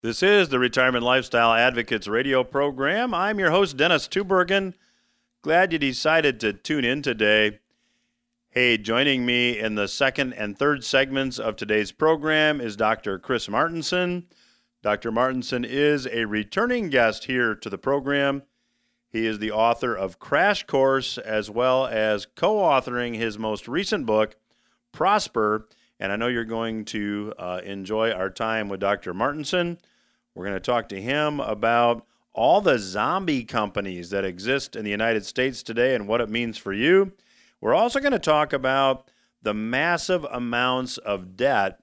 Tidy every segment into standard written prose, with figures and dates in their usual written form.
This is the Retirement Lifestyle Advocates Radio program. I'm your host, Dennis Tubergen. Glad you decided to tune in today. Hey, joining me in the second and third segments of today's program is Dr. Chris Martenson. Dr. Martenson is a returning guest here to the program. He is the author of Crash Course, as well as co-authoring his most recent book, Prosper. And I know you're going to enjoy our time with Dr. Martenson. We're going to talk to him about all the zombie companies that exist in the United States today and what it means for you. We're also going to talk about the massive amounts of debt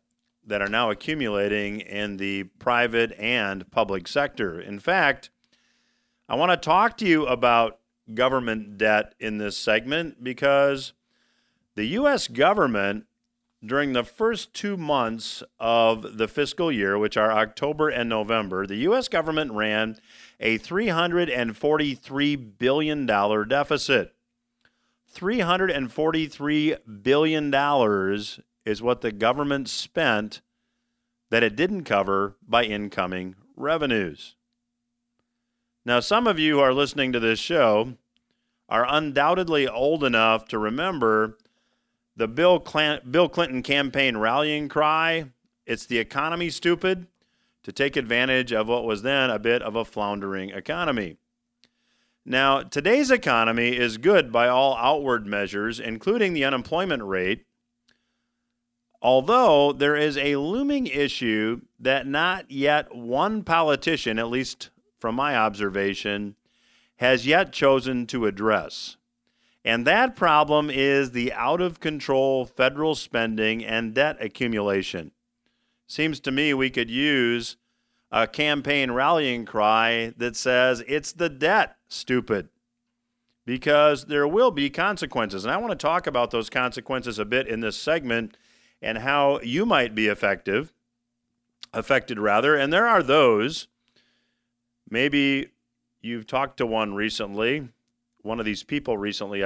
that are now accumulating in the private and public sector. In fact, I want to talk to you about government debt in this segment because the U.S. government, during the first 2 months of the fiscal year, which are October and November, the U.S. government ran a $343 billion deficit. $343 billion is what the government spent that it didn't cover by incoming revenues. Now, some of you who are listening to this show are undoubtedly old enough to remember the Bill Clinton campaign rallying cry, "It's the economy, stupid," to take advantage of what was then a bit of a floundering economy. Now, today's economy is good by all outward measures, including the unemployment rate, although there is a looming issue that not yet one politician, at least from my observation, has yet chosen to address. And that problem is the out-of-control federal spending and debt accumulation. Seems to me we could use a campaign rallying cry that says, "It's the debt, stupid," because there will be consequences. And I want to talk about those consequences a bit in this segment and how you might be affected. And there are those, maybe you've talked to one of these people recently,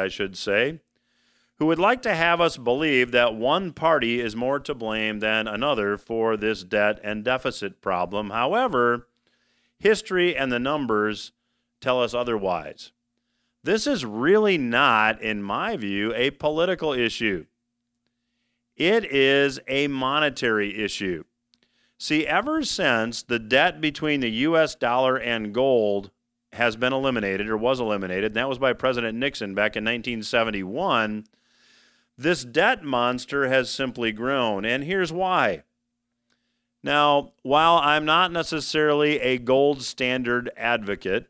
who would like to have us believe that one party is more to blame than another for this debt and deficit problem. However, history and the numbers tell us otherwise. This is really not, in my view, a political issue. It is a monetary issue. See, ever since the debt between the U.S. dollar and gold has been eliminated or was eliminated, and that was by President Nixon back in 1971, this debt monster has simply grown, and here's why. Now, while I'm not necessarily a gold standard advocate,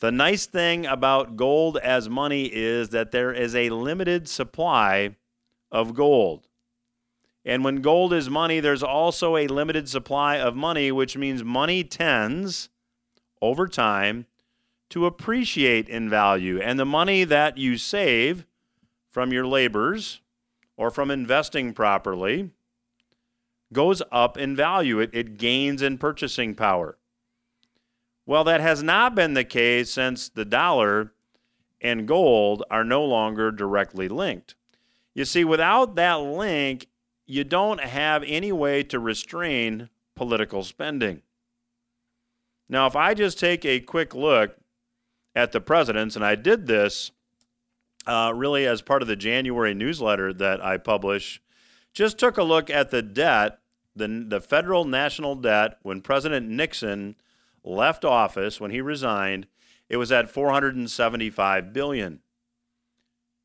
the nice thing about gold as money is that there is a limited supply of gold. And when gold is money, there's also a limited supply of money, which means money tends, over time, to appreciate in value. And the money that you save from your labors or from investing properly goes up in value. It gains in purchasing power. Well, that has not been the case since the dollar and gold are no longer directly linked. You see, without that link, you don't have any way to restrain political spending. Now, if I just take a quick look at the presidents, and I did this really as part of the January newsletter that I publish, just took a look at the debt, the federal national debt, when President Nixon left office, when he resigned, it was at $475 billion.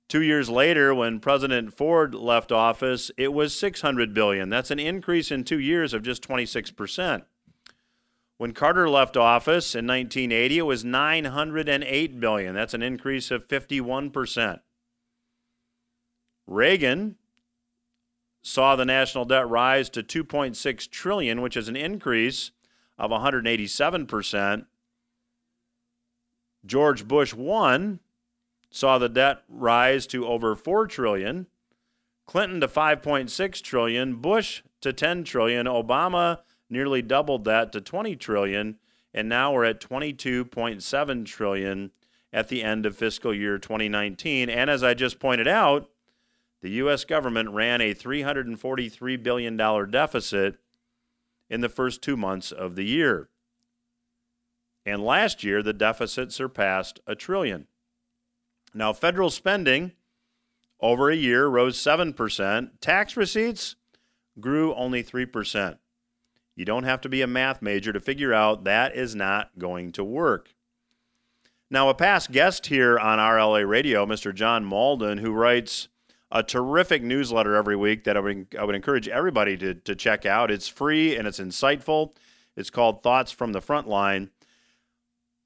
2 years later, when President Ford left office, it was $600 billion. That's an increase in 2 years of just 26%. When Carter left office in 1980, it was $908 billion. That's an increase of 51%. Reagan saw the national debt rise to $2.6 trillion, which is an increase of 187%. George Bush 1 saw the debt rise to over $4 trillion. Clinton to $5.6 trillion. Bush to $10 trillion. Obama nearly doubled that to $20 trillion, and now we're at $22.7 trillion at the end of fiscal year 2019. And as I just pointed out, the U.S. government ran a $343 billion deficit in the first 2 months of the year. And last year, the deficit surpassed $1 trillion. Now, federal spending over a year rose 7%. Tax receipts grew only 3%. You don't have to be a math major to figure out that is not going to work. Now, a past guest here on RLA Radio, Mr. John Mauldin, who writes a terrific newsletter every week that I would encourage everybody to check out. It's free and it's insightful. It's called Thoughts from the Frontline.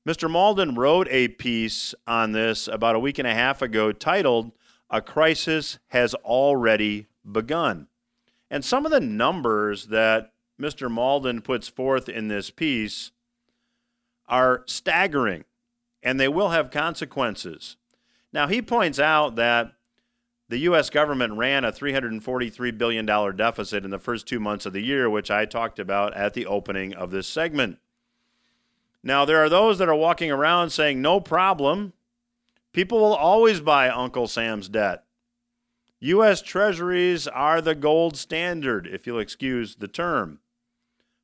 Mr. Mauldin wrote a piece on this about a week and a half ago titled, "A Crisis Has Already Begun." And some of the numbers that Mr. Mauldin puts forth in this piece are staggering, and they will have consequences. Now, he points out that the U.S. government ran a $343 billion deficit in the first 2 months of the year, which I talked about at the opening of this segment. Now, there are those that are walking around saying, no problem. People will always buy Uncle Sam's debt. U.S. Treasuries are the gold standard, if you'll excuse the term.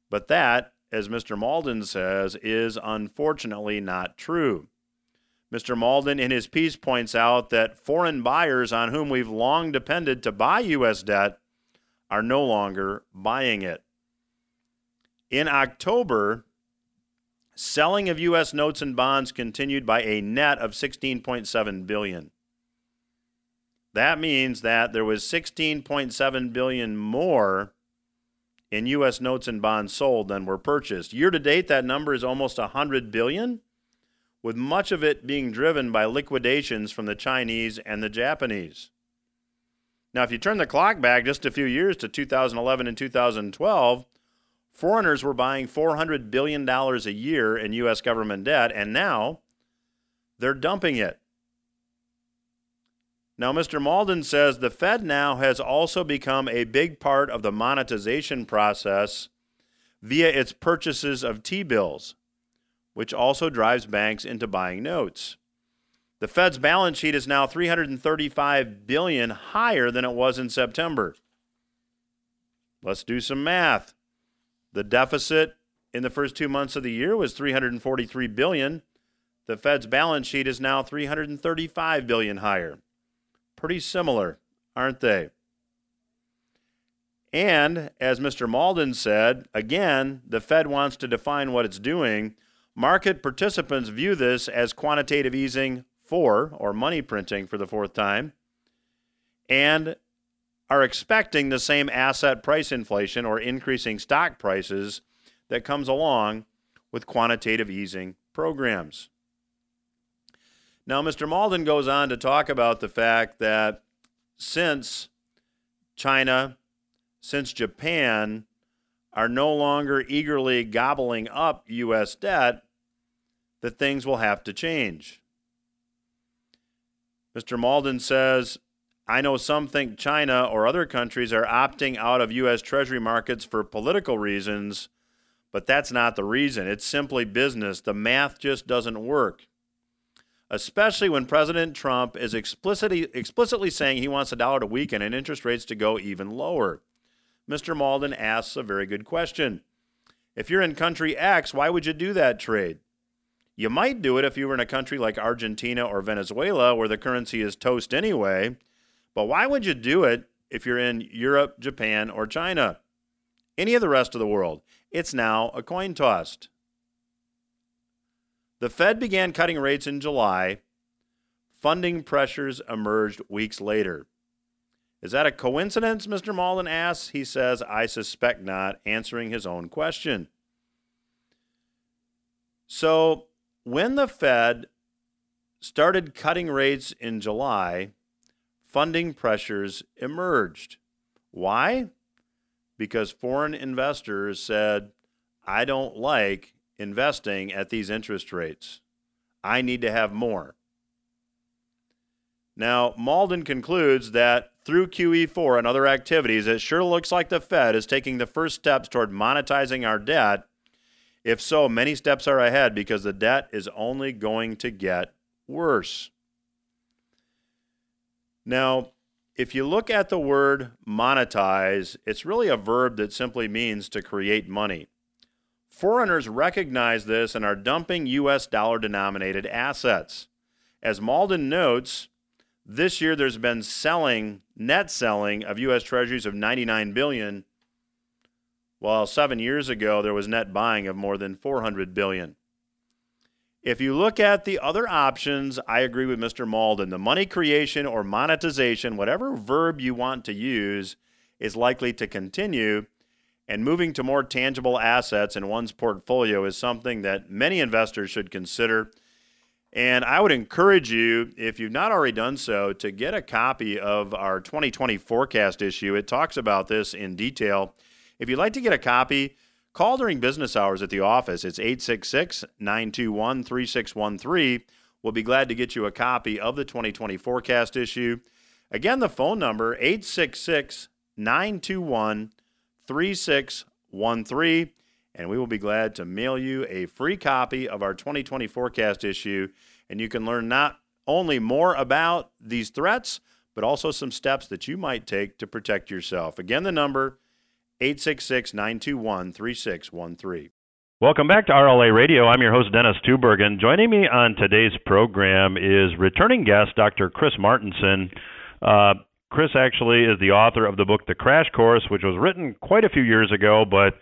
But that, as Mr. Mauldin says, is unfortunately not true. Mr. Mauldin, in his piece, points out that foreign buyers on whom we've long depended to buy U.S. debt are no longer buying it. In October, selling of U.S. notes and bonds continued by a net of $16.7 billion. That means that there was $16.7 billion more in U.S. notes and bonds sold than were purchased. Year-to-date, that number is almost $100 billion, with much of it being driven by liquidations from the Chinese and the Japanese. Now, if you turn the clock back just a few years to 2011 and 2012, foreigners were buying $400 billion a year in U.S. government debt, and now they're dumping it. Now, Mr. Mauldin says the Fed now has also become a big part of the monetization process via its purchases of T-bills, which also drives banks into buying notes. The Fed's balance sheet is now $335 billion higher than it was in September. Let's do some math. The deficit in the first 2 months of the year was $343 billion. The Fed's balance sheet is now $335 billion higher. Pretty similar, aren't they? And as Mr. Mauldin said, again, the Fed wants to define what it's doing. Market participants view this as quantitative easing or money printing for the fourth time, and are expecting the same asset price inflation or increasing stock prices that comes along with quantitative easing programs. Now, Mr. Mauldin goes on to talk about the fact that since China, since Japan are no longer eagerly gobbling up U.S. debt, that things will have to change. Mr. Mauldin says, I know some think China or other countries are opting out of U.S. Treasury markets for political reasons, but that's not the reason. It's simply business. The math just doesn't work, especially when President Trump is explicitly saying he wants the dollar to weaken and interest rates to go even lower. Mr. Mauldin asks a very good question. If you're in country X, why would you do that trade? You might do it if you were in a country like Argentina or Venezuela where the currency is toast anyway, but why would you do it if you're in Europe, Japan, or China? Any of the rest of the world. It's now a coin toss. The Fed began cutting rates in July. Funding pressures emerged weeks later. Is that a coincidence, Mr. Mauldin asks? He says, I suspect not, answering his own question. So when the Fed started cutting rates in July, funding pressures emerged. Why? Because foreign investors said, I don't like investing at these interest rates. I need to have more. Now, Mauldin concludes that through QE4 and other activities, it sure looks like the Fed is taking the first steps toward monetizing our debt. If so, many steps are ahead because the debt is only going to get worse. Now, If you look at the word monetize, it's really a verb that simply means to create money. Foreigners recognize this and are dumping U.S. dollar-denominated assets. As Mauldin notes, this year there's been net selling of U.S. Treasuries of $99 billion, while 7 years ago there was net buying of more than $400 billion. If you look at the other options, I agree with Mr. Mauldin. The money creation or monetization, whatever verb you want to use, is likely to continue, and moving to more tangible assets in one's portfolio is something that many investors should consider. And I would encourage you, if you've not already done so, to get a copy of our 2020 forecast issue. It talks about this in detail. If you'd like to get a copy, call during business hours at the office. It's 866-921-3613. We'll be glad to get you a copy of the 2020 forecast issue. Again, the phone number, 866-921-3613. And we will be glad to mail you a free copy of our 2020 forecast issue. And you can learn not only more about these threats, but also some steps that you might take to protect yourself. Again, the number, 866-921-3613. Welcome back to RLA Radio. I'm your host, Dennis Tubergen. Joining me on today's program is returning guest, Dr. Chris Martenson. Chris actually is the author of the book, The Crash Course, which was written quite a few years ago, but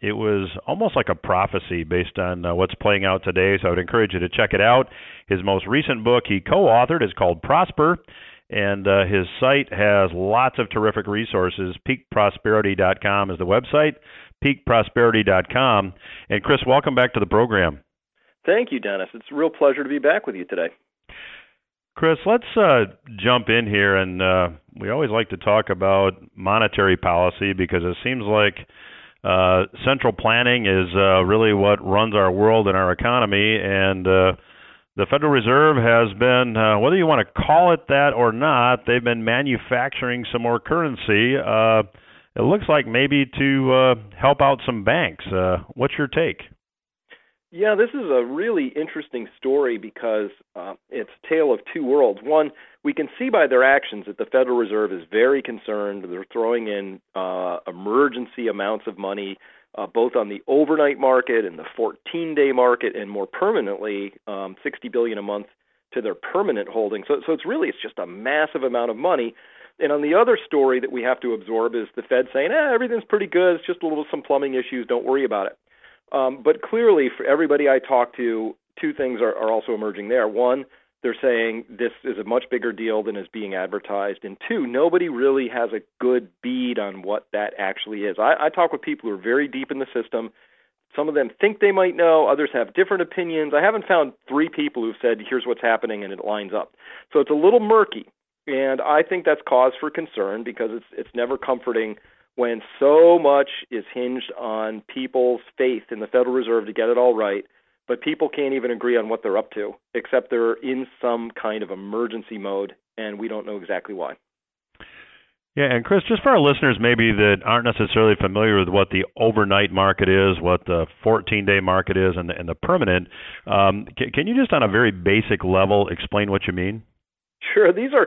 it was almost like a prophecy based on what's playing out today. So I would encourage you to check it out. His most recent book he co-authored is called Prosper. And his site has lots of terrific resources. PeakProsperity.com is the website, PeakProsperity.com. And Chris, welcome back to the program. Thank you, Dennis. It's a real pleasure to be back with you today. Chris, let's jump in here. And we always like to talk about monetary policy because it seems like central planning is really what runs our world and our economy. And the Federal Reserve has been, whether you want to call it that or not, they've been manufacturing some more currency. It looks like maybe to help out some banks. What's your take? Yeah, this is a really interesting story because it's a tale of two worlds. One, we can see by their actions that the Federal Reserve is very concerned. They're throwing in emergency amounts of money, both on the overnight market and the 14-day market, and more permanently, $60 billion a month to their permanent holdings. So it's just a massive amount of money. And on the other story that we have to absorb is the Fed saying, everything's pretty good. It's just some plumbing issues. Don't worry about it. But clearly, for everybody I talk to, two things are also emerging there. One, they're saying this is a much bigger deal than is being advertised. And two, nobody really has a good bead on what that actually is. I talk with people who are very deep in the system. Some of them think they might know. Others have different opinions. I haven't found three people who've said, here's what's happening, and it lines up. So it's a little murky. And I think that's cause for concern because it's never comforting when so much is hinged on people's faith in the Federal Reserve to get it all right. But people can't even agree on what they're up to, except they're in some kind of emergency mode, and we don't know exactly why. Yeah, and Chris, just for our listeners maybe that aren't necessarily familiar with what the overnight market is, what the 14-day market is, and the permanent, can you just on a very basic level explain what you mean? Sure. These are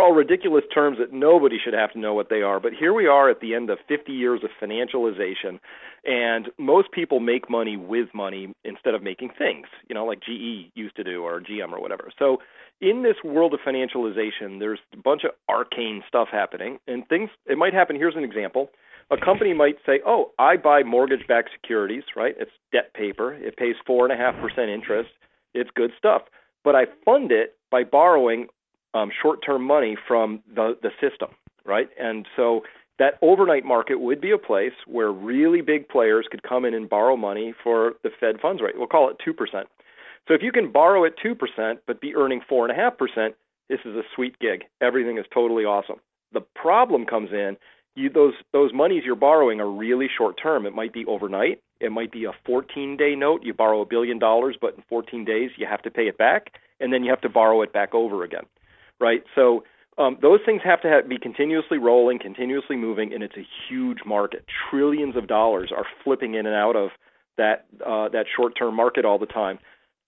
all ridiculous terms that nobody should have to know what they are. But here we are at the end of 50 years of financialization, and most people make money with money instead of making things, like GE used to do or GM or whatever. So in this world of financialization, there's a bunch of arcane stuff happening, and things it might happen. Here's an example. A company might say, I buy mortgage-backed securities, right? It's debt paper. It pays 4.5% interest. It's good stuff. But I fund it by borrowing short-term money from the system, right? And so that overnight market would be a place where really big players could come in and borrow money for the Fed funds rate. We'll call it 2%. So if you can borrow at 2% but be earning 4.5%, this is a sweet gig. Everything is totally awesome. The problem comes in, those monies you're borrowing are really short-term. It might be overnight. It might be a 14-day note. You borrow $1 billion, but in 14 days you have to pay it back, and then you have to borrow it back over again. Right, so those things have to be continuously rolling, continuously moving, and it's a huge market. Trillions of dollars are flipping in and out of that short-term market all the time,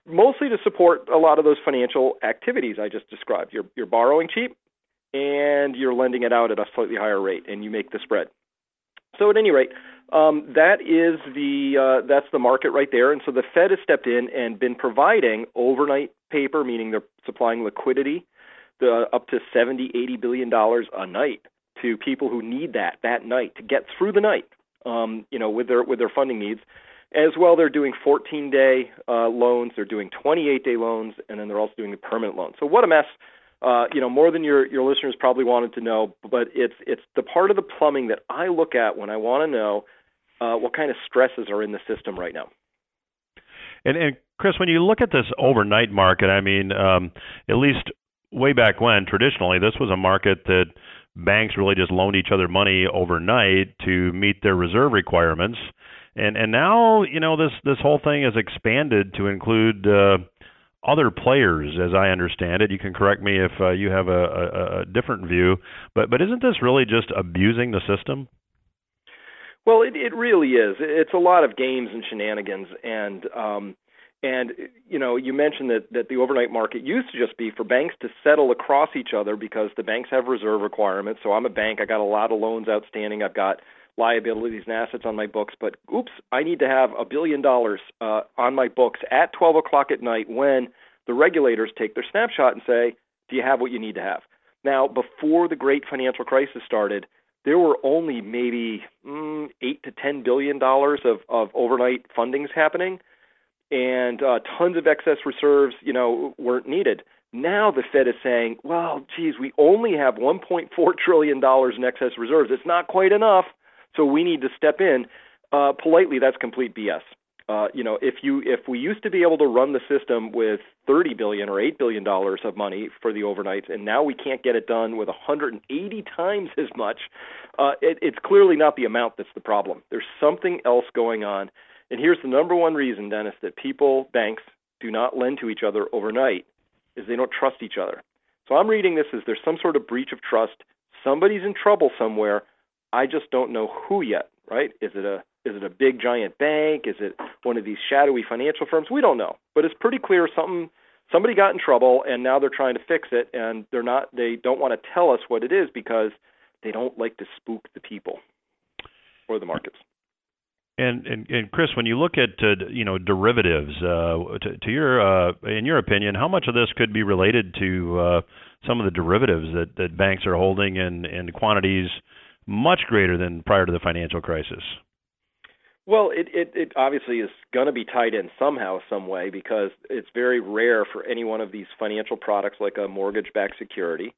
mostly to support a lot of those financial activities I just described. You're borrowing cheap, and you're lending it out at a slightly higher rate, and you make the spread. So at any rate, that's the market right there. And so the Fed has stepped in and been providing overnight paper, meaning they're supplying liquidity, up to $70-80 billion a night to people who need that night to get through the night, with their funding needs. As well, they're doing 14-day loans, they're doing 28-day loans, and then they're also doing the permanent loans. So what a mess. More than your listeners probably wanted to know, but it's the part of the plumbing that I look at when I want to know what kind of stresses are in the system right now. And Chris, when you look at this overnight market, I mean, at least way back when, traditionally, this was a market that banks really just loaned each other money overnight to meet their reserve requirements. And now, this whole thing is expanded to include other players, as I understand it. You can correct me if you have a different view, but isn't this really just abusing the system? Well, it really is. It's a lot of games and shenanigans, and you mentioned that the overnight market used to just be for banks to settle across each other because the banks have reserve requirements. So I'm a bank, I got a lot of loans outstanding, I've got liabilities and assets on my books, but oops, I need to have $1 billion on my books at 12 o'clock at night when the regulators take their snapshot and say, do you have what you need to have? Now, before the great financial crisis started, there were only maybe $8 to $10 billion of overnight fundings happening, and tons of excess reserves, weren't needed. Now the Fed is saying, well, geez, we only have $1.4 trillion in excess reserves. It's not quite enough. So we need to step in. Politely, that's complete BS. If we used to be able to run the system with $30 billion or $8 billion of money for the overnights, and now we can't get it done with 180 times as much, it's clearly not the amount that's the problem. There's something else going on. And here's the number one reason, Dennis, that banks do not lend to each other overnight is they don't trust each other. So I'm reading this as there's some sort of breach of trust. Somebody's in trouble somewhere. I just don't know who yet, right? Is it a big giant bank? Is it one of these shadowy financial firms? We don't know, but it's pretty clear somebody got in trouble, and now they're trying to fix it, and they don't want to tell us what it is because they don't like to spook the people or the markets. And Chris, when you look at derivatives, in your opinion, how much of this could be related to some of the derivatives that banks are holding in quantities much greater than prior to the financial crisis? Well, it obviously is going to be tied in somehow, some way, because it's very rare for any one of these financial products, like a mortgage-backed security,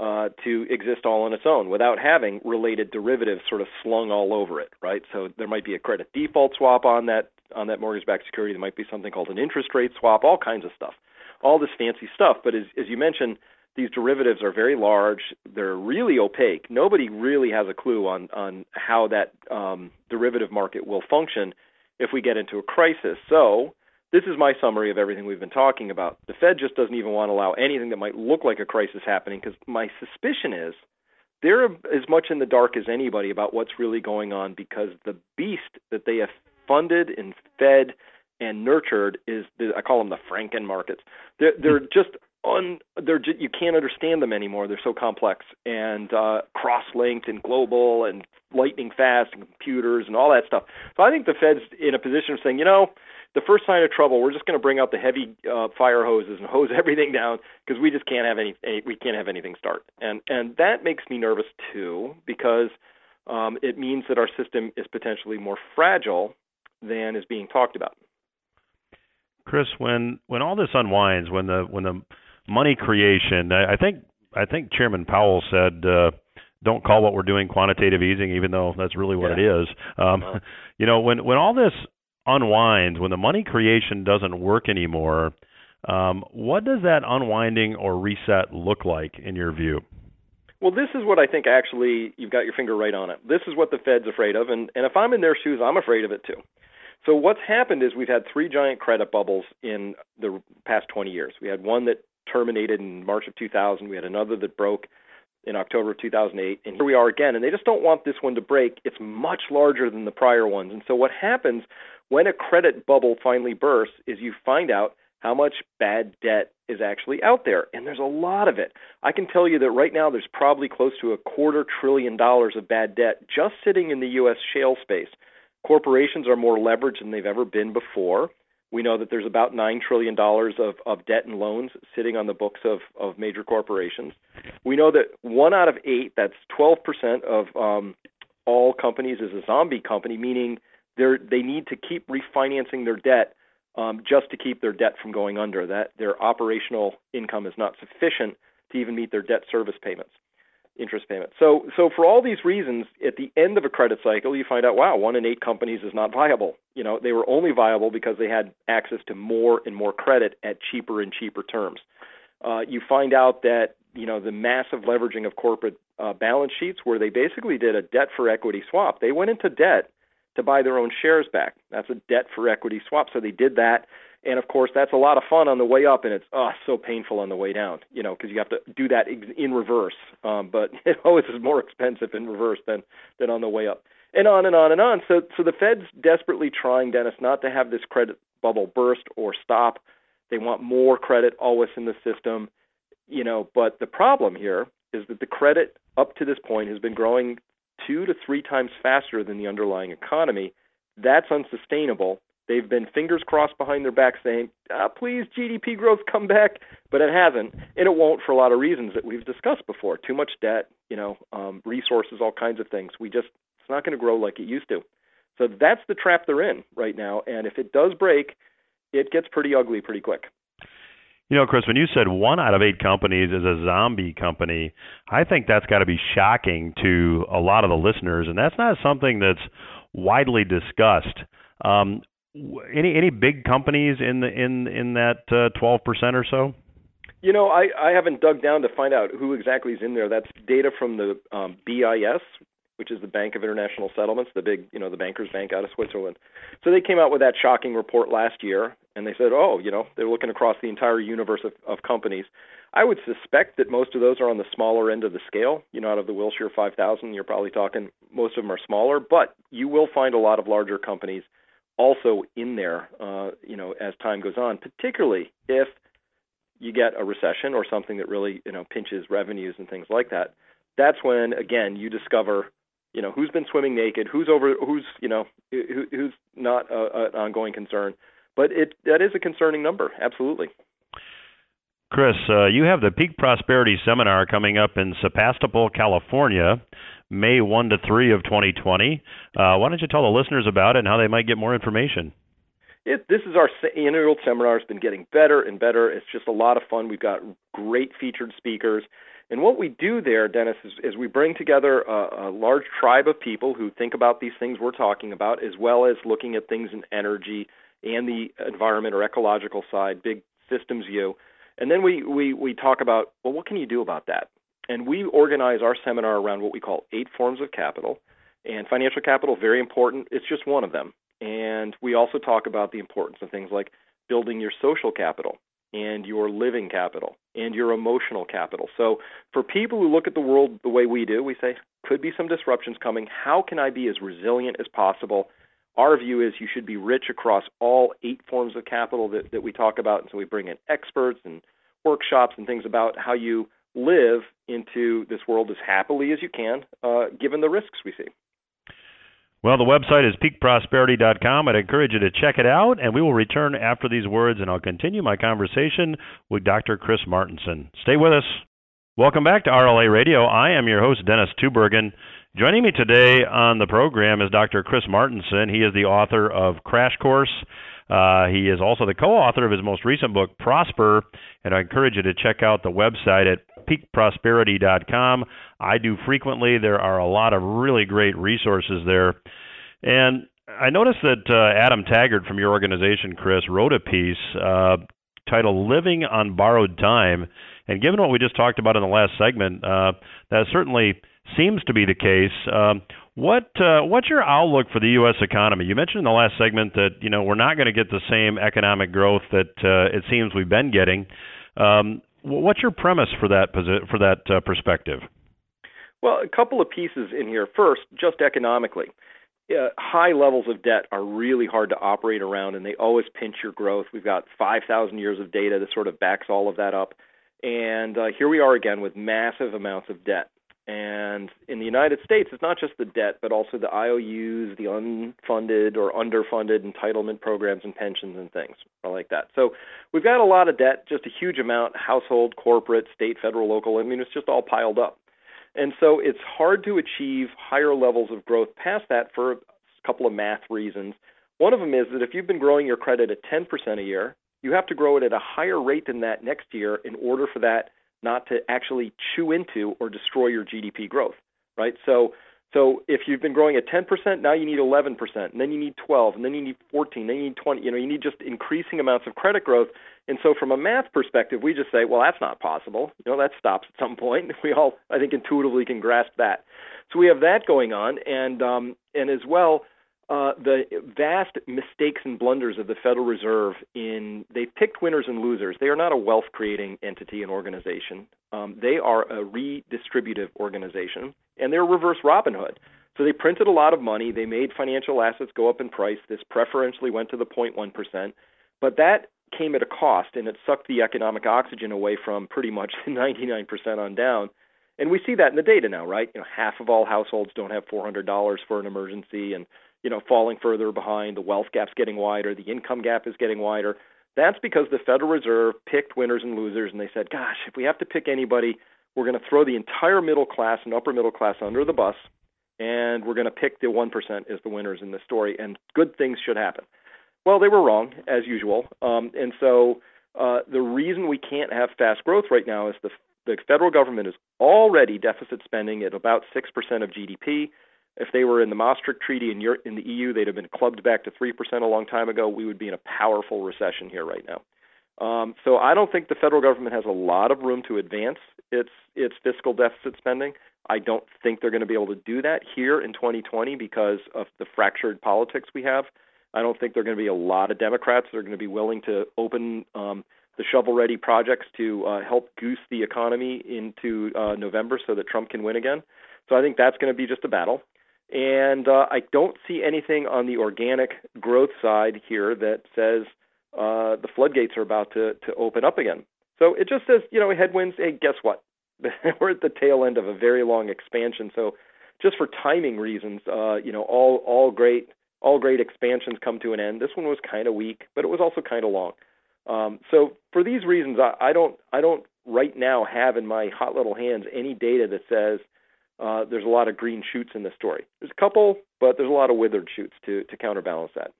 to exist all on its own without having related derivatives sort of slung all over it, right? So there might be a credit default swap on that mortgage-backed security. There might be something called an interest rate swap, all kinds of stuff, all this fancy stuff. But as you mentioned, these derivatives are very large. They're really opaque. Nobody really has a clue on how that derivative market will function if we get into a crisis. So this is my summary of everything we've been talking about. The Fed just doesn't even want to allow anything that might look like a crisis happening, because my suspicion is they're as much in the dark as anybody about what's really going on, because the beast that they have funded and fed and nurtured is I call them the Franken markets. They're just you can't understand them anymore. They're so complex and cross-linked and global and lightning fast and computers and all that stuff. So I think the Fed's in a position of saying, the first sign of trouble, we're just going to bring out the heavy fire hoses and hose everything down, because we just can't have we can't have anything start. And that makes me nervous too, because it means that our system is potentially more fragile than is being talked about. Chris, when all this unwinds, when the money creation, I think Chairman Powell said, don't call what we're doing quantitative easing, even though that's really what it is. When all this unwinds, when the money creation doesn't work anymore, what does that unwinding or reset look like in your view? Well, this is what I think, actually, you've got your finger right on it. This is what the Fed's afraid of, and if I'm in their shoes, I'm afraid of it too. So what's happened is we've had three giant credit bubbles in the past 20 years. We had one that terminated in March of 2000. We had another that broke in October of 2008. And here we are again. And they just don't want this one to break. It's much larger than the prior ones. And so what happens when a credit bubble finally bursts is you find out how much bad debt is actually out there. And there's a lot of it. I can tell you that right now there's probably close to $250 billion of bad debt just sitting in the U.S. shale space. Corporations are more leveraged than they've ever been before. We know that there's about $9 trillion of debt and loans sitting on the books of major corporations. We know that 1 out of 8, that's 12% of all companies, is a zombie company, meaning they need to keep refinancing their debt just to keep their debt from going under, that their operational income is not sufficient to even meet their debt service payments, interest payments. So for all these reasons, at the end of a credit cycle, you find out, wow, 1 in 8 companies is not viable. You know, they were only viable because they had access to more and more credit at cheaper and cheaper terms. You find out that, you know, the massive leveraging of corporate balance sheets, where they basically did a debt for equity swap. They went into debt to buy their own shares back. That's a debt for equity swap. So they did that. And of course, that's a lot of fun on the way up, and it's so painful on the way down, you know, because you have to do that in reverse. But it always is more expensive in reverse than on the way up, and on and on and on. So the Fed's desperately trying, Dennis, not to have this credit bubble burst or stop. They want more credit always in the system, you know. But the problem here is that the credit up to this point has been growing 2 to 3 times faster than the underlying economy. That's unsustainable. They've been fingers crossed behind their back saying, please, GDP growth, come back. But it hasn't, and it won't, for a lot of reasons that we've discussed before. Too much debt, you know, resources, all kinds of things. It's not going to grow like it used to. So that's the trap they're in right now. And if it does break, it gets pretty ugly pretty quick. You know, Chris, when you said 1 out of 8 companies is a zombie company, I think that's got to be shocking to a lot of the listeners. And that's not something that's widely discussed. Any big companies in that 12% or so? You know, I haven't dug down to find out who exactly is in there. That's data from the BIS, which is the Bank of International Settlements, the big, you know, the bankers' bank out of Switzerland. So they came out with that shocking report last year, and they said, oh, you know, they're looking across the entire universe of companies. I would suspect that most of those are on the smaller end of the scale. You know, out of the Wilshire 5,000, you're probably talking most of them are smaller, but you will find a lot of larger companies also in there, you know, as time goes on, particularly if you get a recession or something that really, you know, pinches revenues and things like that. That's when, again, you discover, you know, who's been swimming naked, who's not an ongoing concern. But that is a concerning number, absolutely. Chris, you have the Peak Prosperity Seminar coming up in Sebastopol, California, May 1 to 3 of 2020. Why don't you tell the listeners about it and how they might get more information? This is our annual seminar. It's been getting better and better. It's just a lot of fun. We've got great featured speakers. And what we do there, Dennis, is we bring together a large tribe of people who think about these things we're talking about, as well as looking at things in energy and the environment or ecological side, big systems view. And then we talk about, well, what can you do about that? And we organize our seminar around what we call 8 forms of capital. And financial capital, very important. It's just one of them. And we also talk about the importance of things like building your social capital and your living capital and your emotional capital. So for people who look at the world the way we do, we say, could be some disruptions coming. How can I be as resilient as possible? Our view is you should be rich across all 8 forms of capital that we talk about. And so we bring in experts and workshops and things about how you live into this world as happily as you can, given the risks we see. Well, the website is PeakProsperity.com. I'd encourage you to check it out, and we will return after these words, and I'll continue my conversation with Dr. Chris Martenson. Stay with us. Welcome back to RLA Radio. I am your host, Dennis Tubergen. Joining me today on the program is Dr. Chris Martenson. He is the author of Crash Course. He is also the co-author of his most recent book, Prosper, and I encourage you to check out the website at PeakProsperity.com. I do frequently. There are a lot of really great resources there. And I noticed that Adam Taggart from your organization, Chris, wrote a piece titled Living on Borrowed Time. And given what we just talked about in the last segment, that certainly seems to be the case. What's your outlook for the U.S. economy? You mentioned in the last segment that, you know, we're not going to get the same economic growth that it seems we've been getting. What's your premise for that perspective? Well, a couple of pieces in here. First, just economically. high levels of debt are really hard to operate around, and they always pinch your growth. We've got 5,000 years of data that sort of backs all of that up. And here we are again with massive amounts of debt. And in the United States, it's not just the debt, but also the IOUs, the unfunded or underfunded entitlement programs and pensions and things like that. So we've got a lot of debt, just a huge amount, household, corporate, state, federal, local. I mean, it's just all piled up. And so it's hard to achieve higher levels of growth past that for a couple of math reasons. One of them is that if you've been growing your credit at 10% a year, you have to grow it at a higher rate than that next year in order for that not to actually chew into or destroy your GDP growth, right? So if you've been growing at 10%, now you need 11%, and then you need 12, and then you need 14, then you need 20. You need just increasing amounts of credit growth. And so from a math perspective, we just say, well, that's not possible. That stops at some point. We all, I think, intuitively can grasp that. So we have that going on, and as well, the vast mistakes and blunders of the Federal Reserve they picked winners and losers. They are not a wealth-creating entity and organization. They are a redistributive organization, and they're reverse Robin Hood. So they printed a lot of money. They made financial assets go up in price. This preferentially went to the 0.1%, but that came at a cost, and it sucked the economic oxygen away from pretty much 99% on down. And we see that in the data now, right? Half of all households don't have $400 for an emergency, and falling further behind, the wealth gap's getting wider, the income gap is getting wider. That's because the Federal Reserve picked winners and losers, and they said, gosh, if we have to pick anybody, we're going to throw the entire middle class and upper middle class under the bus, and we're going to pick the 1% as the winners in this story, and good things should happen. Well, they were wrong, as usual, and so the reason we can't have fast growth right now is the federal government is already deficit spending at about 6% of GDP. If they were in the Maastricht Treaty in Europe, in the EU, they'd have been clubbed back to 3% a long time ago. We would be in a powerful recession here right now. So I don't think the federal government has a lot of room to advance its fiscal deficit spending. I don't think they're going to be able to do that here in 2020 because of the fractured politics we have. I don't think there are going to be a lot of Democrats that are going to be willing to open the shovel-ready projects to help goose the economy into November so that Trump can win again. So I think that's going to be just a battle. And I don't see anything on the organic growth side here that says the floodgates are about to open up again. So it just says, headwinds, hey, guess what? We're at the tail end of a very long expansion. So just for timing reasons, all great expansions come to an end. This one was kind of weak, but it was also kind of long. So for these reasons, I don't right now have in my hot little hands any data that says, there's a lot of green shoots in this story. There's a couple, but there's a lot of withered shoots to counterbalance that.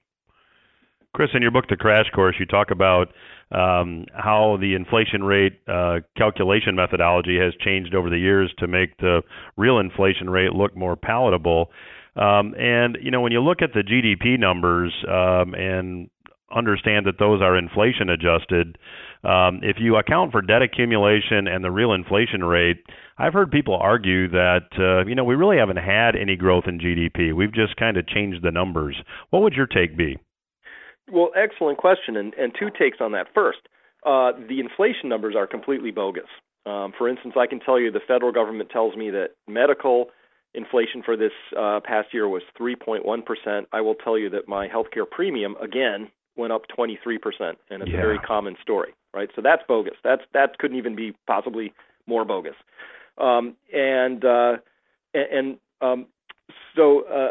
Chris, in your book, The Crash Course, you talk about how the inflation rate calculation methodology has changed over the years to make the real inflation rate look more palatable. And when you look at the GDP numbers and understand that those are inflation adjusted, if you account for debt accumulation and the real inflation rate, I've heard people argue that, we really haven't had any growth in GDP. We've just kind of changed the numbers. What would your take be? Well, excellent question, and two takes on that. First, the inflation numbers are completely bogus. For instance, I can tell you the federal government tells me that medical inflation for this past year was 3.1%. I will tell you that my healthcare premium, again, went up 23%, and it's a very common story, right? So that's bogus. That couldn't even be possibly more bogus. So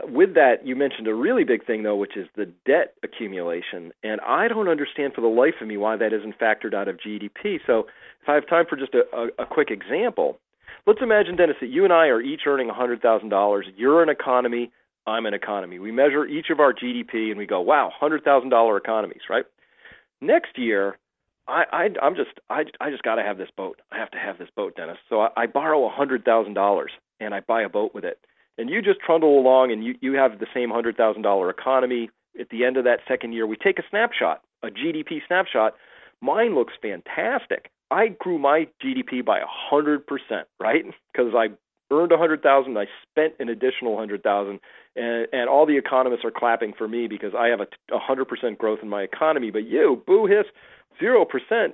with that, you mentioned a really big thing, though, which is the debt accumulation. And I don't understand for the life of me why that isn't factored out of GDP. So if I have time for just a quick example, let's imagine, Dennis, that you and I are each earning $100,000. You're an economy. I'm an economy. We measure each of our GDP and we go, wow, $100,000 economies, right? Next year, I just got to have this boat. I have to have this boat, Dennis. So I borrow $100,000 and I buy a boat with it. And you just trundle along and you have the same $100,000 economy. At the end of that second year, we take a snapshot, a GDP snapshot. Mine looks fantastic. I grew my GDP by 100%, right? Because I earned $100,000, I spent an additional $100,000, and all the economists are clapping for me because I have a 100% growth in my economy. But you, boo hiss, 0%.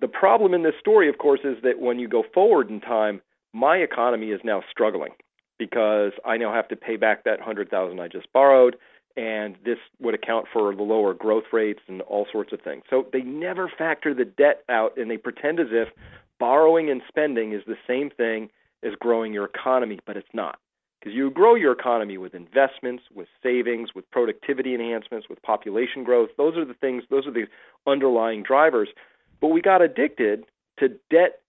The problem in this story, of course, is that when you go forward in time, my economy is now struggling. because I now have to pay back that $100,000 I just borrowed, and this would account for the lower growth rates and all sorts of things. So they never factor the debt out, and they pretend as if borrowing and spending is the same thing as growing your economy, but it's not. Because you grow your economy with investments, with savings, with productivity enhancements, with population growth. Those are the things, those are the underlying drivers. But we got addicted to debt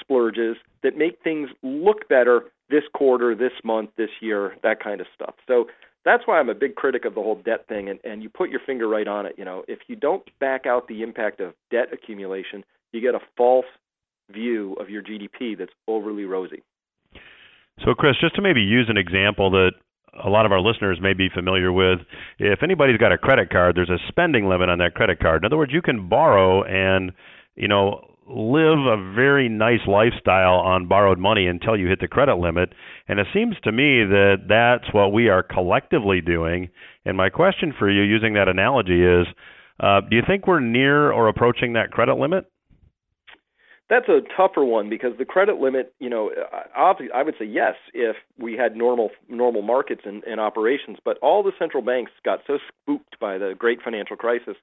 splurges that make things look better this quarter, this month, this year, that kind of stuff. So that's why I'm a big critic of the whole debt thing, and you put your finger right on it. You know, if you don't back out the impact of debt accumulation, you get a false view of your GDP that's overly rosy. So, Chris, just to maybe use an example that a lot of our listeners may be familiar with, if anybody's got a credit card, there's a spending limit on that credit card. In other words, you can borrow and, you know, live a very nice lifestyle on borrowed money until you hit the credit limit. And it seems to me that that's what we are collectively doing. And my question for you using that analogy is, do you think we're near or approaching that credit limit? That's a tougher one because the credit limit, you know, obviously I would say yes if we had normal markets and operations, but all the central banks got so spooked by the great financial crisis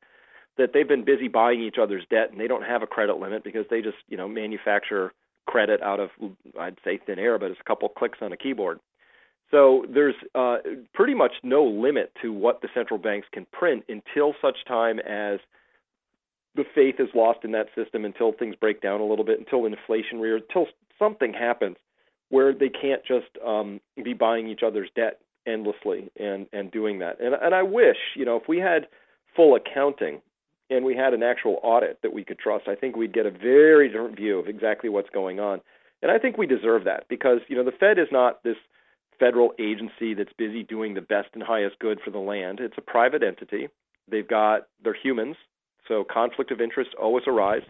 that they've been busy buying each other's debt, and they don't have a credit limit because they just, you know, manufacture credit out of, I'd say, thin air, but it's a couple clicks on a keyboard. So there's pretty much no limit to what the central banks can print until such time as the faith is lost in that system, until things break down a little bit, until inflation rears, until something happens where they can't just be buying each other's debt endlessly and doing that. And I wish, you know, if we had full accounting and we had an actual audit that we could trust, I think we'd get a very different view of exactly what's going on. And I think we deserve that because, you know, the Fed is not this federal agency that's busy doing the best and highest good for the land. It's a private entity. They're humans. So conflict of interest always arise.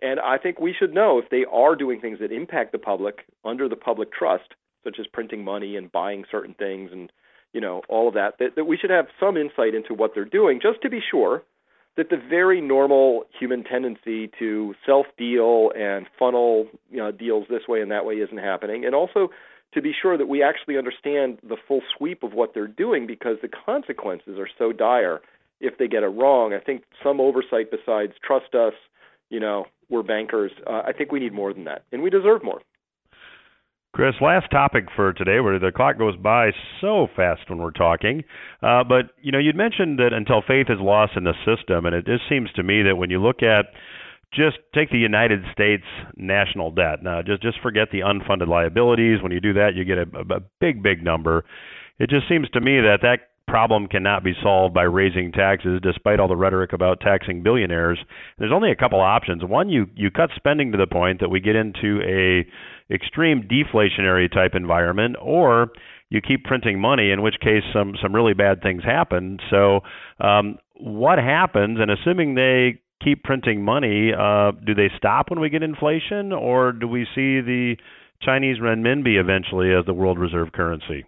And I think we should know if they are doing things that impact the public under the public trust, such as printing money and buying certain things and, you know, all of that, that we should have some insight into what they're doing just to be sure that the very normal human tendency to self-deal and funnel, you know, deals this way and that way isn't happening. And also to be sure that we actually understand the full sweep of what they're doing because the consequences are so dire if they get it wrong. I think some oversight besides trust us, you know, we're bankers. I think we need more than that, and we deserve more. Chris, last topic for today, where the clock goes by so fast when we're talking. But, you know, you'd mentioned that until faith is lost in the system, and it just seems to me that when you look at just take the United States national debt. Now, just forget the unfunded liabilities. When you do that, you get a big number. It just seems to me that that problem cannot be solved by raising taxes, despite all the rhetoric about taxing billionaires. There's only a couple options. One, you cut spending to the point that we get into a extreme deflationary type environment, or you keep printing money, in which case some really bad things happen. So what happens? And assuming they keep printing money, do they stop when we get inflation, or do we see the Chinese renminbi eventually as the world reserve currency?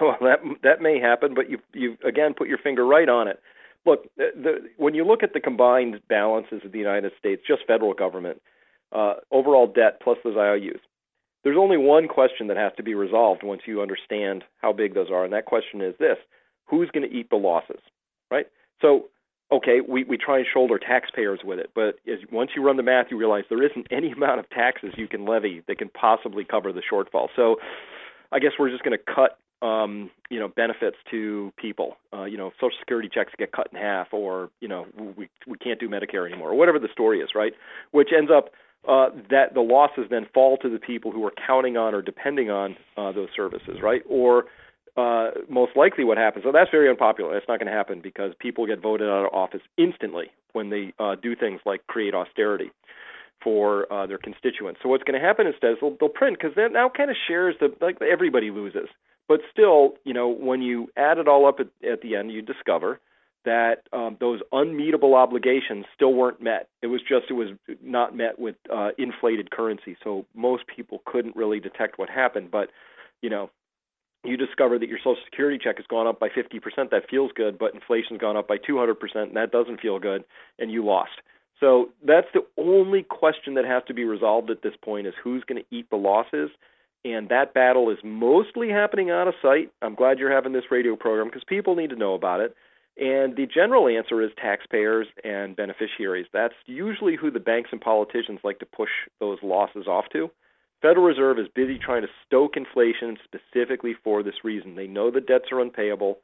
Well, that may happen, but you again put your finger right on it. Look, when you look at the combined balances of the United States, just federal government, overall debt plus those IOUs, there's only one question that has to be resolved once you understand how big those are, and that question is this: who's going to eat the losses, right? So, okay, we try and shoulder taxpayers with it, but once you run the math, you realize there isn't any amount of taxes you can levy that can possibly cover the shortfall. So, I guess we're just going to cut benefits to people, Social Security checks get cut in half, or, you know, we can't do Medicare anymore, or whatever the story is, right? Which ends up that the losses then fall to the people who are counting on or depending on those services, right? Or most likely what happens, so that's very unpopular. That's not going to happen because people get voted out of office instantly when they do things like create austerity for their constituents. So what's going to happen instead is they'll print, because that now kind of shares everybody loses. But still, you know, when you add it all up at the end, you discover that those unmeetable obligations still weren't met. It was not met with inflated currency, so most people couldn't really detect what happened. But, you know, you discover that your Social Security check has gone up by 50%. That feels good, but inflation's gone up by 200%, and that doesn't feel good, and you lost. So that's the only question that has to be resolved at this point: is who's going to eat the losses. And that battle is mostly happening out of sight. I'm glad you're having this radio program because people need to know about it. And the general answer is taxpayers and beneficiaries. That's usually who the banks and politicians like to push those losses off to. Federal Reserve is busy trying to stoke inflation specifically for this reason. They know the debts are unpayable.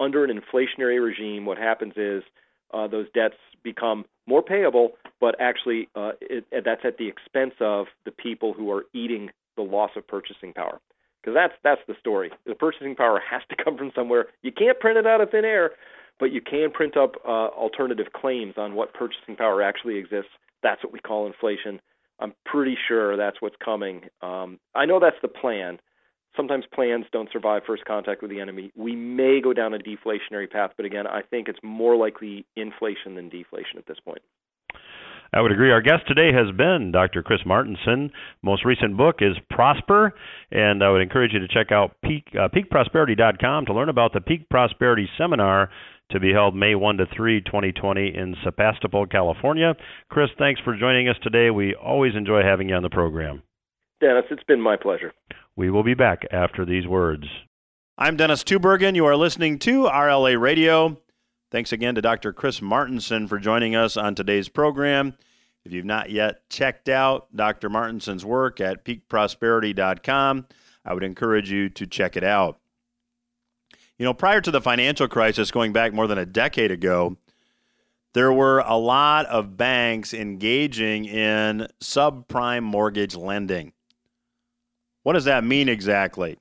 Under an inflationary regime, what happens is those debts become more payable, but actually that's at the expense of the people who are eating the loss of purchasing power. Because that's the story. The purchasing power has to come from somewhere. You can't print it out of thin air, but you can print up alternative claims on what purchasing power actually exists. That's what we call inflation. I'm pretty sure that's what's coming. I know that's the plan. Sometimes plans don't survive first contact with the enemy. We may go down a deflationary path, but again, I think it's more likely inflation than deflation at this point. I would agree. Our guest today has been Dr. Chris Martenson. Most recent book is Prosper, and I would encourage you to check out PeakProsperity.com to learn about the Peak Prosperity Seminar to be held May 1 to 3, 2020 in Sebastopol, California. Chris, thanks for joining us today. We always enjoy having you on the program. Dennis, it's been my pleasure. We will be back after these words. I'm Dennis Tubergen. You are listening to RLA Radio. Thanks again to Dr. Chris Martenson for joining us on today's program. If you've not yet checked out Dr. Martenson's work at peakprosperity.com, I would encourage you to check it out. You know, prior to the financial crisis, going back more than a decade ago, there were a lot of banks engaging in subprime mortgage lending. What does that mean exactly?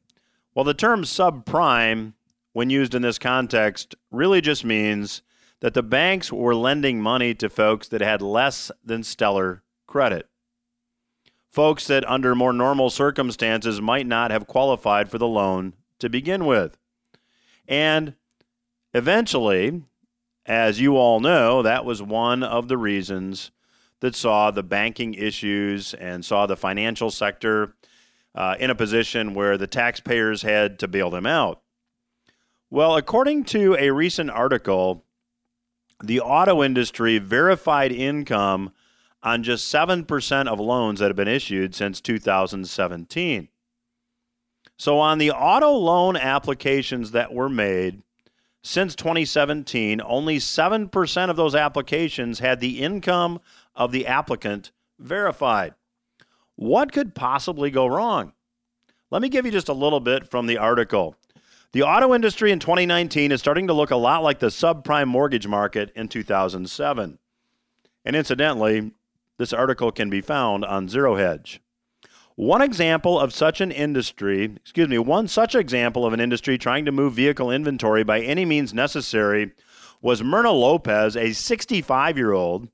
Well, the term subprime, when used in this context, really just means that the banks were lending money to folks that had less than stellar credit. Folks that under more normal circumstances might not have qualified for the loan to begin with. And eventually, as you all know, that was one of the reasons that saw the banking issues and saw the financial sector in a position where the taxpayers had to bail them out. Well, according to a recent article, the auto industry verified income on just 7% of loans that have been issued since 2017. So on the auto loan applications that were made since 2017, only 7% of those applications had the income of the applicant verified. What could possibly go wrong? Let me give you just a little bit from the article. The auto industry in 2019 is starting to look a lot like the subprime mortgage market in 2007. And incidentally, this article can be found on Zero Hedge. One such example of an industry trying to move vehicle inventory by any means necessary was Myrna Lopez, a 65-year-old,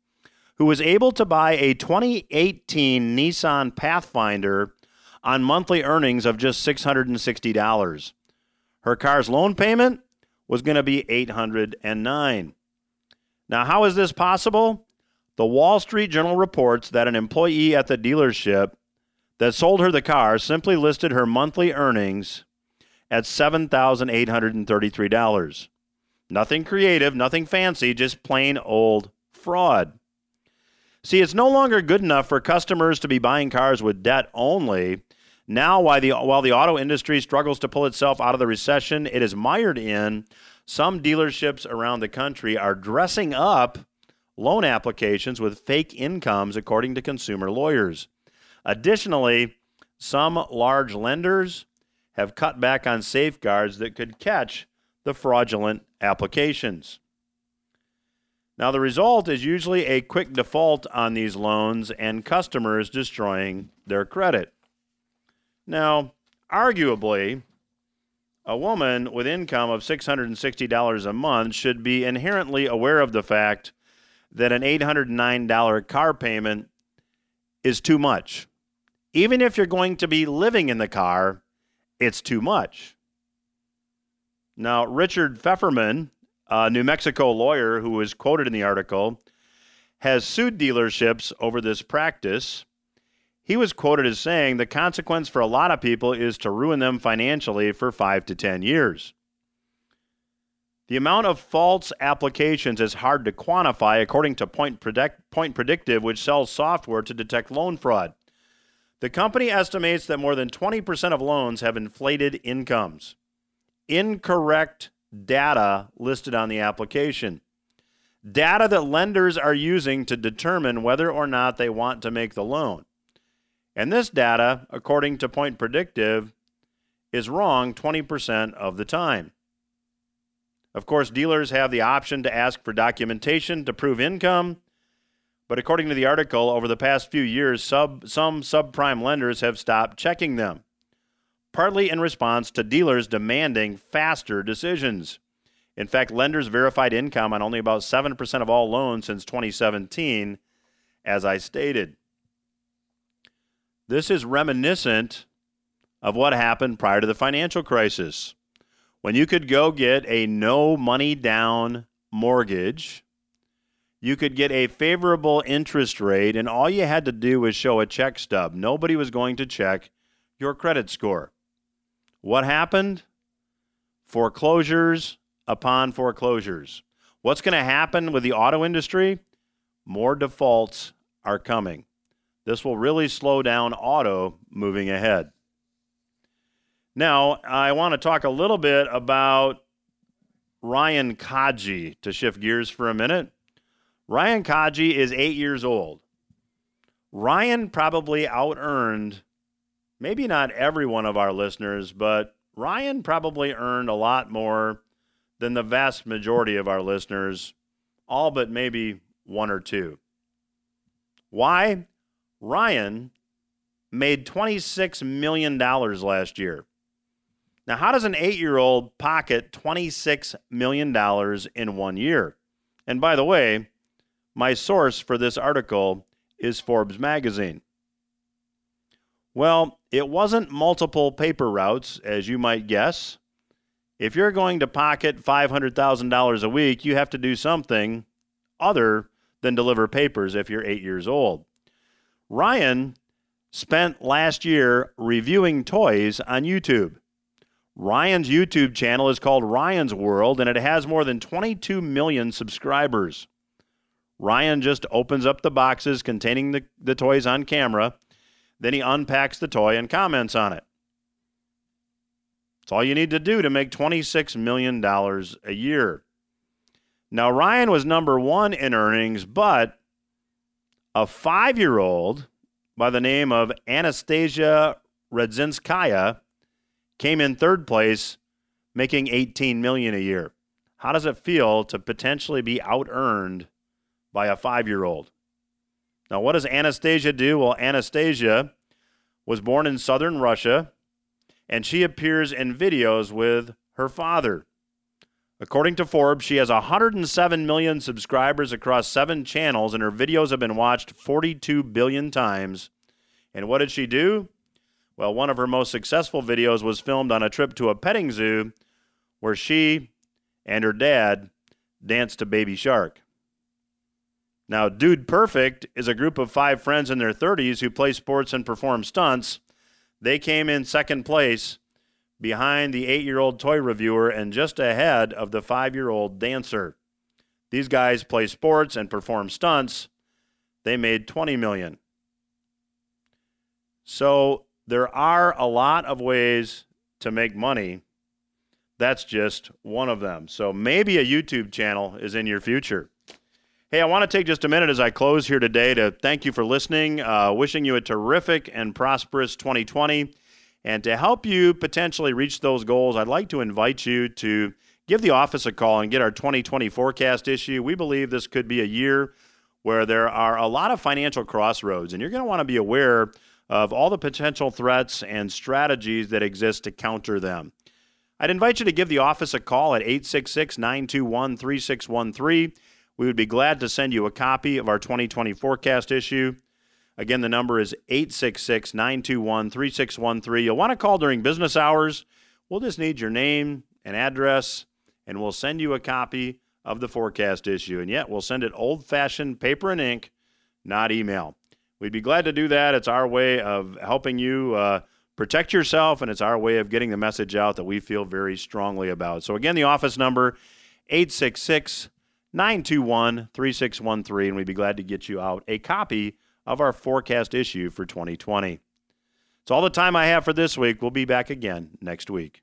who was able to buy a 2018 Nissan Pathfinder on monthly earnings of just $660. Her car's loan payment was going to be $809. Now, how is this possible? The Wall Street Journal reports that an employee at the dealership that sold her the car simply listed her monthly earnings at $7,833. Nothing creative, nothing fancy, just plain old fraud. See, it's no longer good enough for customers to be buying cars with debt only. Now, while the auto industry struggles to pull itself out of the recession it is mired in, some dealerships around the country are dressing up loan applications with fake incomes, according to consumer lawyers. Additionally, some large lenders have cut back on safeguards that could catch the fraudulent applications. Now, the result is usually a quick default on these loans and customers destroying their credit. Now, arguably, a woman with income of $660 a month should be inherently aware of the fact that an $809 car payment is too much. Even if you're going to be living in the car, it's too much. Now, Richard Pfefferman, a New Mexico lawyer who was quoted in the article, has sued dealerships over this practice. He was quoted as saying, the consequence for a lot of people is to ruin them financially for 5 to 10 years. The amount of false applications is hard to quantify, according to Point Predictive, which sells software to detect loan fraud. The company estimates that more than 20% of loans have inflated incomes. Incorrect data listed on the application. Data that lenders are using to determine whether or not they want to make the loan. And this data, according to Point Predictive, is wrong 20% of the time. Of course, dealers have the option to ask for documentation to prove income, but according to the article, over the past few years, some subprime lenders have stopped checking them, partly in response to dealers demanding faster decisions. In fact, lenders verified income on only about 7% of all loans since 2017, as I stated. This is reminiscent of what happened prior to the financial crisis, when you could go get a no-money-down mortgage. You could get a favorable interest rate, and all you had to do was show a check stub. Nobody was going to check your credit score. What happened? Foreclosures upon foreclosures. What's going to happen with the auto industry? More defaults are coming. This will really slow down auto moving ahead. Now, I want to talk a little bit about Ryan Kaji to shift gears for a minute. Ryan Kaji is 8 years old. Ryan probably out-earned, maybe not every one of our listeners, but Ryan probably earned a lot more than the vast majority of our listeners, all but maybe one or two. Why? Ryan made $26 million last year. Now, how does an 8-year-old pocket $26 million in 1 year? And by the way, my source for this article is Forbes magazine. Well, it wasn't multiple paper routes, as you might guess. If you're going to pocket $500,000 a week, you have to do something other than deliver papers if you're 8 years old. Ryan spent last year reviewing toys on YouTube. Ryan's YouTube channel is called Ryan's World, and it has more than 22 million subscribers. Ryan just opens up the boxes containing the toys on camera. Then he unpacks the toy and comments on it. It's all you need to do to make $26 million a year. Now, Ryan was number one in earnings, but a 5-year-old by the name of Anastasia Radzinskaya came in third place, making $18 million a year. How does it feel to potentially be out-earned by a 5-year-old? Now, what does Anastasia do? Well, Anastasia was born in southern Russia, and she appears in videos with her father. According to Forbes, she has 107 million subscribers across 7 channels, and her videos have been watched 42 billion times. And what did she do? Well, one of her most successful videos was filmed on a trip to a petting zoo where she and her dad danced to Baby Shark. Now, Dude Perfect is a group of 5 friends in their 30s who play sports and perform stunts. They came in second place behind the 8-year-old toy reviewer and just ahead of the 5-year-old dancer. These guys play sports and perform stunts. They made $20 million. So there are a lot of ways to make money. That's just one of them. So maybe a YouTube channel is in your future. Hey, I want to take just a minute as I close here today to thank you for listening, wishing you a terrific and prosperous 2020. And to help you potentially reach those goals, I'd like to invite you to give the office a call and get our 2020 forecast issue. We believe this could be a year where there are a lot of financial crossroads, and you're going to want to be aware of all the potential threats and strategies that exist to counter them. I'd invite you to give the office a call at 866-921-3613. We would be glad to send you a copy of our 2020 forecast issue. Again, the number is 866-921-3613. You'll want to call during business hours. We'll just need your name and address, and we'll send you a copy of the forecast issue. And yet, we'll send it old-fashioned paper and ink, not email. We'd be glad to do that. It's our way of helping you protect yourself, and it's our way of getting the message out that we feel very strongly about. So again, the office number, 866-921-3613, and we'd be glad to get you out a copy of our forecast issue for 2020. It's all the time I have for this week. We'll be back again next week.